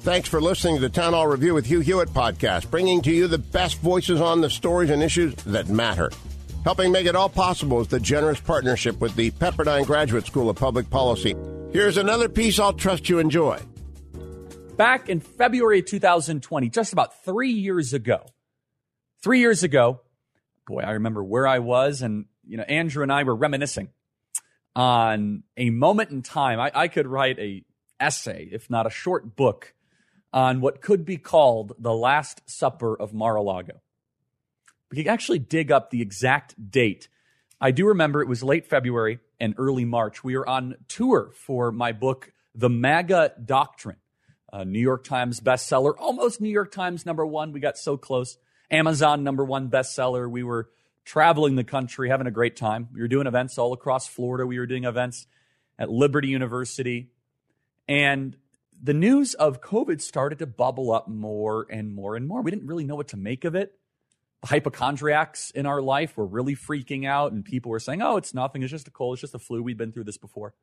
Thanks for listening to the Town Hall Review with Hugh Hewitt podcast, bringing to you the best voices on the stories and issues that matter. Helping make it all possible is the generous partnership with the Pepperdine Graduate School of Public Policy. Here's another piece I'll trust you enjoy. Back in February 2020, just about 3 years ago, boy, I remember where I was, and Andrew and I were reminiscing on a moment in time. I could write an essay, if not a short book, on what could be called the Last Supper of Mar-a-Lago. We could actually dig up the exact date. I do remember it was late February and early March. We were on tour for my book, The MAGA Doctrine, a New York Times bestseller, almost New York Times #1. We got so close. Amazon #1 bestseller. We were traveling the country, having a great time. We were doing events all across Florida. We were doing events at Liberty University. And the news of COVID started to bubble up more and more and more. We didn't really know what to make of it. The hypochondriacs in our life were really freaking out, and people were saying, oh, it's nothing. It's just a cold. It's just a flu. We've been through this before.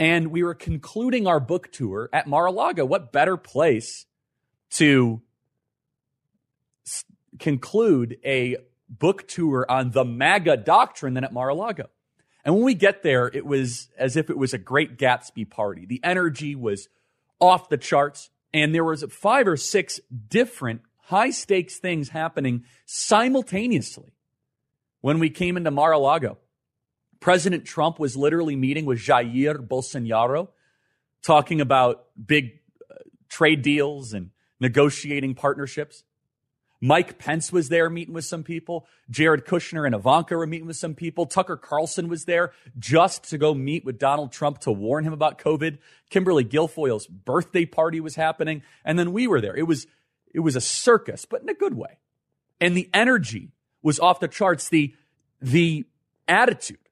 And we were concluding our book tour at Mar-a-Lago. What better place to conclude a book tour on the MAGA doctrine than at Mar-a-Lago? And when we get there, it was as if it was a Great Gatsby party. The energy was off the charts, and there was 5 or 6 different high-stakes things happening simultaneously when we came into Mar-a-Lago. President Trump was literally meeting with Jair Bolsonaro, talking about big trade deals and negotiating partnerships. Mike Pence was there meeting with some people. Jared Kushner and Ivanka were meeting with some people. Tucker Carlson was there just to go meet with Donald Trump to warn him about COVID. Kimberly Guilfoyle's birthday party was happening. And then we were there. It was a circus, but in a good way. And the energy was off the charts. The attitude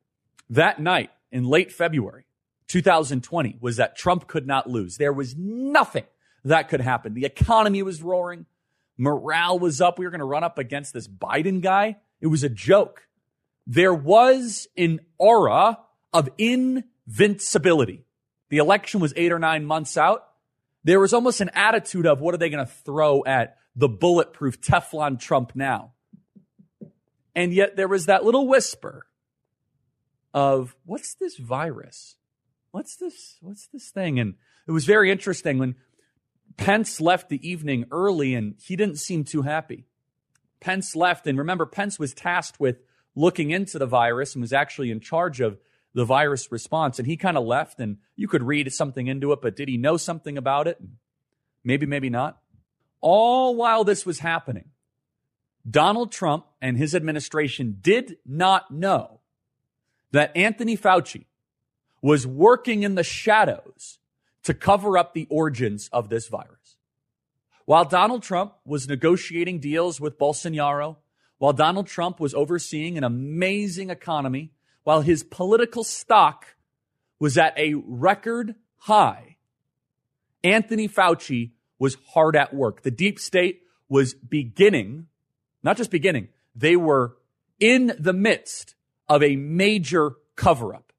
that night in late February 2020 was that Trump could not lose. There was nothing that could happen. The economy was roaring. Morale was up. We were going to run up against this Biden guy. It was a joke. There was an aura of invincibility. The election was 8 or 9 months out. There was almost an attitude of, what are they going to throw at the bulletproof Teflon Trump now? And yet there was that little whisper of, what's this virus? What's this thing? And it was very interesting when Pence left the evening early, and he didn't seem too happy. Pence left, and remember, Pence was tasked with looking into the virus and was actually in charge of the virus response, and he kind of left, and you could read something into it, but did he know something about it? Maybe, maybe not. All while this was happening, Donald Trump and his administration did not know that Anthony Fauci was working in the shadows to cover up the origins of this virus. While Donald Trump was negotiating deals with Bolsonaro, while Donald Trump was overseeing an amazing economy, while his political stock was at a record high, Anthony Fauci was hard at work. The deep state was beginning, not just beginning, they were in the midst of a major cover-up.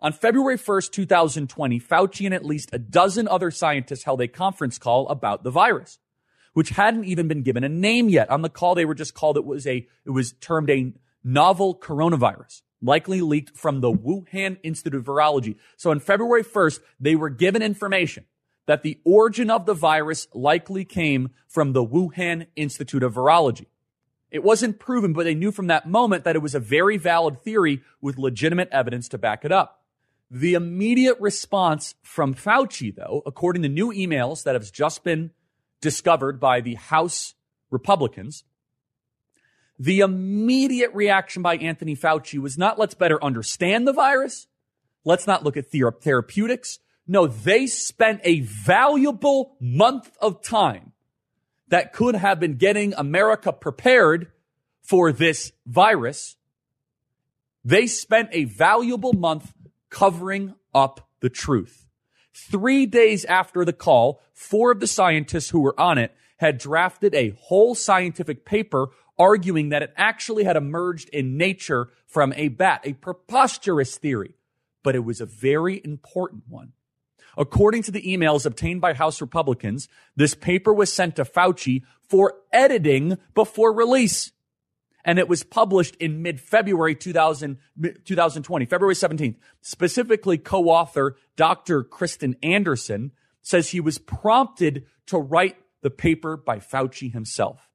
On February 1st, 2020, Fauci and at least a dozen other scientists held a conference call about the virus, which hadn't even been given a name yet. On the call, they were just called, it was termed a novel coronavirus, likely leaked from the Wuhan Institute of Virology. So on February 1st, they were given information that the origin of the virus likely came from the Wuhan Institute of Virology. It wasn't proven, but they knew from that moment that it was a very valid theory with legitimate evidence to back it up. The immediate response from Fauci, though, according to new emails that have just been discovered by the House Republicans, the immediate reaction by Anthony Fauci was not, let's better understand the virus. Let's not look at therapeutics. No, they spent a valuable month of time that could have been getting America prepared for this virus. They spent a valuable month covering up the truth. 3 days after the call, 4 of the scientists who were on it had drafted a whole scientific paper arguing that it actually had emerged in nature from a bat, a preposterous theory, but it was a very important one. According to the emails obtained by House Republicans, this paper was sent to Fauci for editing before release, and it was published in mid-February 2020, February 17th. Specifically, co-author Dr. Kristen Anderson says he was prompted to write the paper by Fauci himself.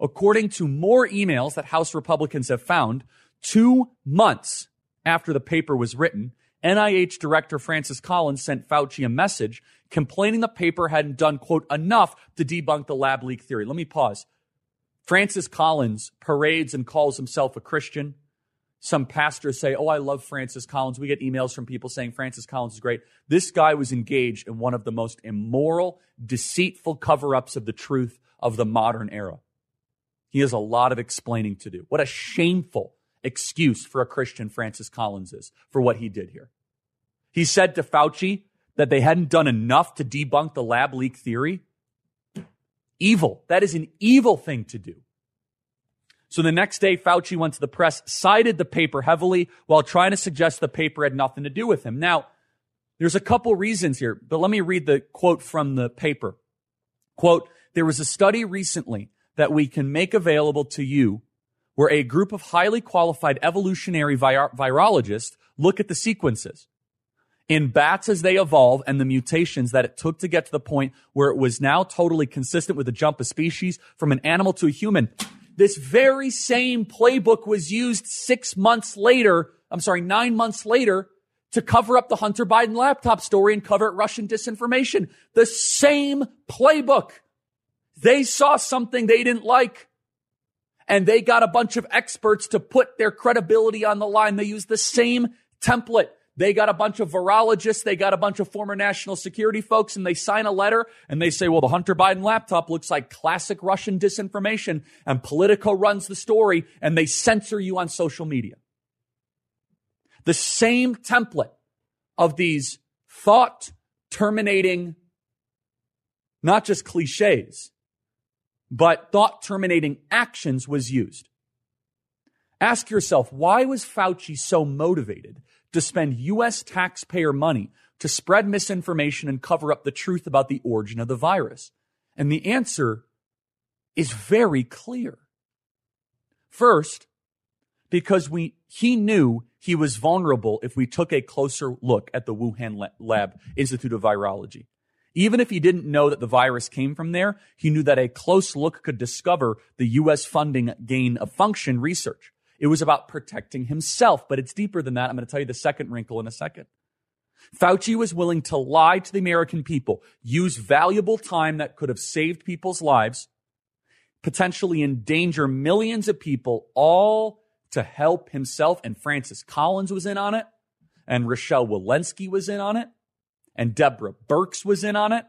According to more emails that House Republicans have found, 2 months after the paper was written, NIH Director Francis Collins sent Fauci a message complaining the paper hadn't done, quote, enough to debunk the lab leak theory. Let me pause. Francis Collins parades and calls himself a Christian. Some pastors say, oh, I love Francis Collins. We get emails from people saying Francis Collins is great. This guy was engaged in one of the most immoral, deceitful cover-ups of the truth of the modern era. He has a lot of explaining to do. What a shameful excuse for a Christian Francis Collins is for what he did here. He said to Fauci that they hadn't done enough to debunk the lab leak theory. Evil. That is an evil thing to do. So the next day, Fauci went to the press, cited the paper heavily while trying to suggest the paper had nothing to do with him. Now, there's a couple reasons here, but let me read the quote from the paper. Quote, there was a study recently that we can make available to you where a group of highly qualified evolutionary virologists look at the sequences in bats as they evolve and the mutations that it took to get to the point where it was now totally consistent with the jump of species from an animal to a human. This very same playbook was used 9 months later to cover up the Hunter Biden laptop story and cover up Russian disinformation. The same playbook. They saw something they didn't like, and they got a bunch of experts to put their credibility on the line. They used the same template. They got a bunch of virologists. They got a bunch of former national security folks, and they sign a letter, and they say, well, the Hunter Biden laptop looks like classic Russian disinformation, and Politico runs the story, and they censor you on social media. The same template of these thought-terminating, not just cliches, but thought-terminating actions was used. Ask yourself, why was Fauci so motivated to spend U.S. taxpayer money to spread misinformation and cover up the truth about the origin of the virus? And the answer is very clear. First, because he knew he was vulnerable if we took a closer look at the Wuhan Lab Institute of Virology. Even if he didn't know that the virus came from there, he knew that a close look could discover the U.S. funding gain of function research. It was about protecting himself, but it's deeper than that. I'm going to tell you the second wrinkle in a second. Fauci was willing to lie to the American people, use valuable time that could have saved people's lives, potentially endanger millions of people, all to help himself. And Francis Collins was in on it, and Rochelle Walensky was in on it, and Deborah Birx was in on it.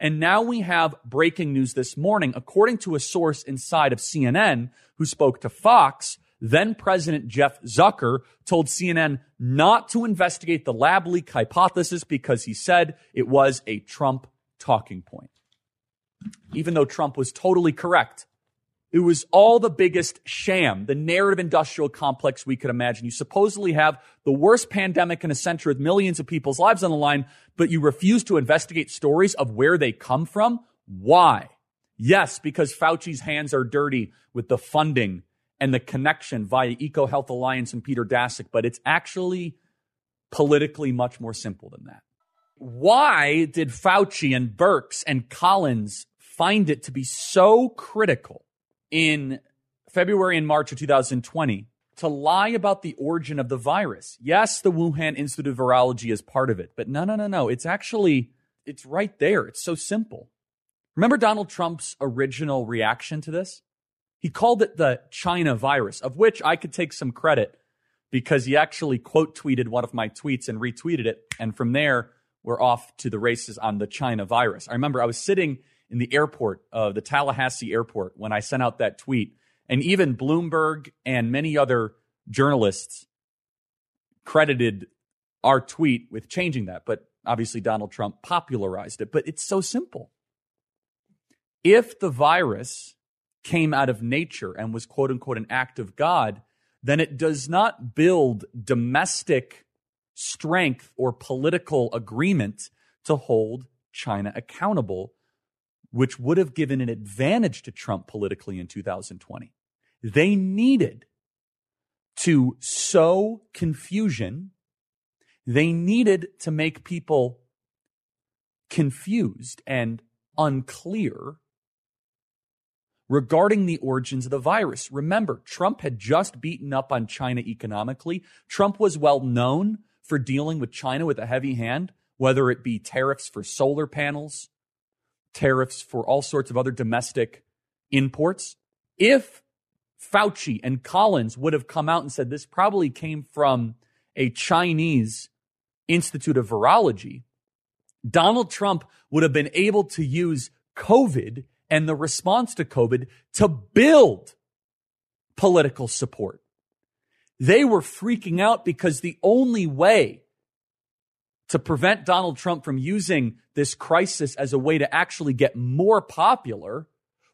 And now we have breaking news this morning. According to a source inside of CNN who spoke to Fox, then President Jeff Zucker told CNN not to investigate the lab leak hypothesis because he said it was a Trump talking point. Even though Trump was totally correct, it was all the biggest sham, the narrative industrial complex we could imagine. You supposedly have the worst pandemic in a century with millions of people's lives on the line, but you refuse to investigate stories of where they come from. Why? Yes, because Fauci's hands are dirty with the funding and the connection via EcoHealth Alliance and Peter Daszak, but it's actually politically much more simple than that. Why did Fauci and Birx and Collins find it to be so critical in February and March of 2020 to lie about the origin of the virus? Yes, the Wuhan Institute of Virology is part of it, but no. It's right there. It's so simple. Remember Donald Trump's original reaction to this? He called it the China virus, of which I could take some credit because he actually quote tweeted one of my tweets and retweeted it. And from there, we're off to the races on the China virus. I remember I was sitting in the airport, the Tallahassee airport, when I sent out that tweet, and even Bloomberg and many other journalists credited our tweet with changing that. But obviously, Donald Trump popularized it. But it's so simple. If the virus came out of nature and was, quote unquote, an act of God, then it does not build domestic strength or political agreement to hold China accountable, which would have given an advantage to Trump politically in 2020. They needed to sow confusion. They needed to make people confused and unclear regarding the origins of the virus. Remember, Trump had just beaten up on China economically. Trump was well known for dealing with China with a heavy hand, whether it be tariffs for solar panels, tariffs for all sorts of other domestic imports. If Fauci and Collins would have come out and said this probably came from a Chinese Institute of Virology, Donald Trump would have been able to use COVID and the response to COVID to build political support. They were freaking out because the only way to prevent Donald Trump from using this crisis as a way to actually get more popular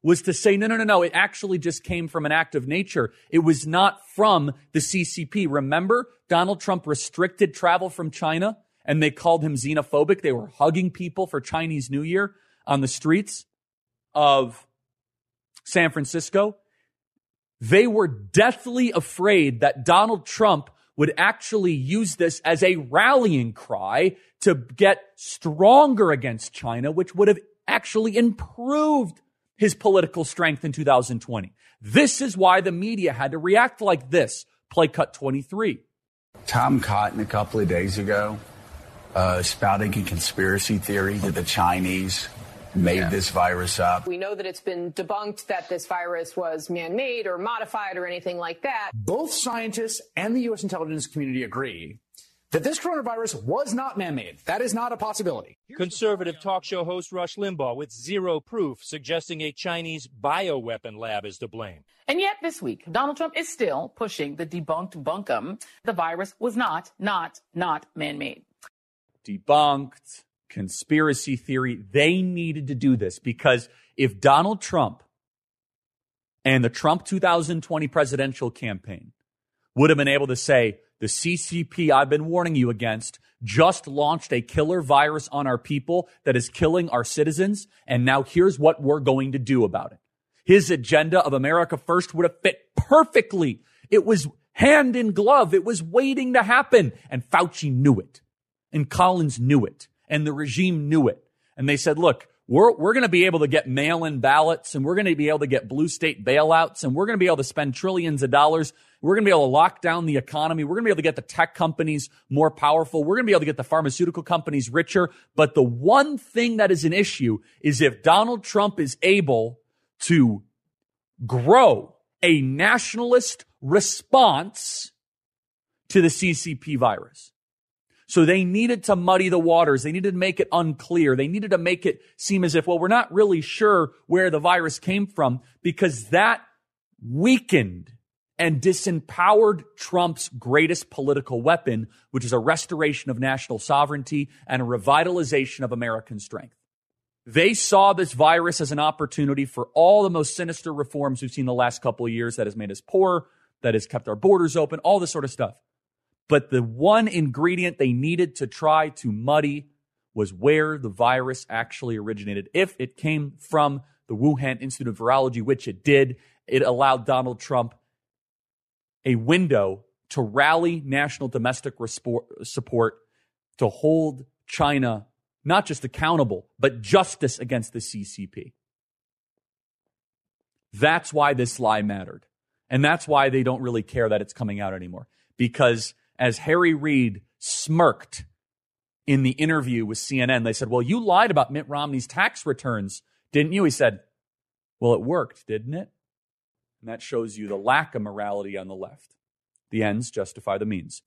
was to say, no, it actually just came from an act of nature. It was not from the CCP. Remember, Donald Trump restricted travel from China and they called him xenophobic. They were hugging people for Chinese New Year on the streets of San Francisco. They were deathly afraid that Donald Trump would actually use this as a rallying cry to get stronger against China, which would have actually improved his political strength in 2020. This is why the media had to react like this. Play cut 23. Tom Cotton a couple of days ago spouting a conspiracy theory that the Chinese made this virus up. We know that it's been debunked that this virus was man-made or modified or anything like that. Both scientists and the U.S. intelligence community agree that this coronavirus was not man-made. That is not a possibility. Conservative talk show host Rush Limbaugh with zero proof suggesting a Chinese bioweapon lab is to blame. And yet this week, Donald Trump is still pushing the debunked bunkum. The virus was not man-made. Debunked. Conspiracy theory. They needed to do this because if Donald Trump and the Trump 2020 presidential campaign would have been able to say, the CCP I've been warning you against just launched a killer virus on our people that is killing our citizens, and now here's what we're going to do about it. His agenda of America First would have fit perfectly. It was hand in glove. It was waiting to happen. And Fauci knew it. And Collins knew it. And the regime knew it. And they said, look, we're going to be able to get mail-in ballots, and we're going to be able to get blue state bailouts, and we're going to be able to spend trillions of dollars. We're going to be able to lock down the economy. We're going to be able to get the tech companies more powerful. We're going to be able to get the pharmaceutical companies richer. But the one thing that is an issue is if Donald Trump is able to grow a nationalist response to the CCP virus. So they needed to muddy the waters. They needed to make it unclear. They needed to make it seem as if, well, we're not really sure where the virus came from, because that weakened and disempowered Trump's greatest political weapon, which is a restoration of national sovereignty and a revitalization of American strength. They saw this virus as an opportunity for all the most sinister reforms we've seen the last couple of years that has made us poorer, that has kept our borders open, all this sort of stuff. But the one ingredient they needed to try to muddy was where the virus actually originated. If it came from the Wuhan Institute of Virology, which it did, it allowed Donald Trump a window to rally national domestic support to hold China not just accountable, but justice against the CCP. That's why this lie mattered. And that's why they don't really care that it's coming out anymore. Because as Harry Reid smirked in the interview with CNN, they said, well, you lied about Mitt Romney's tax returns, didn't you? He said, well, it worked, didn't it? And that shows you the lack of morality on the left. The ends justify the means.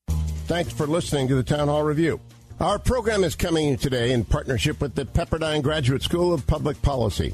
Thanks for listening to the Town Hall Review. Our program is coming today in partnership with the Pepperdine Graduate School of Public Policy.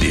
The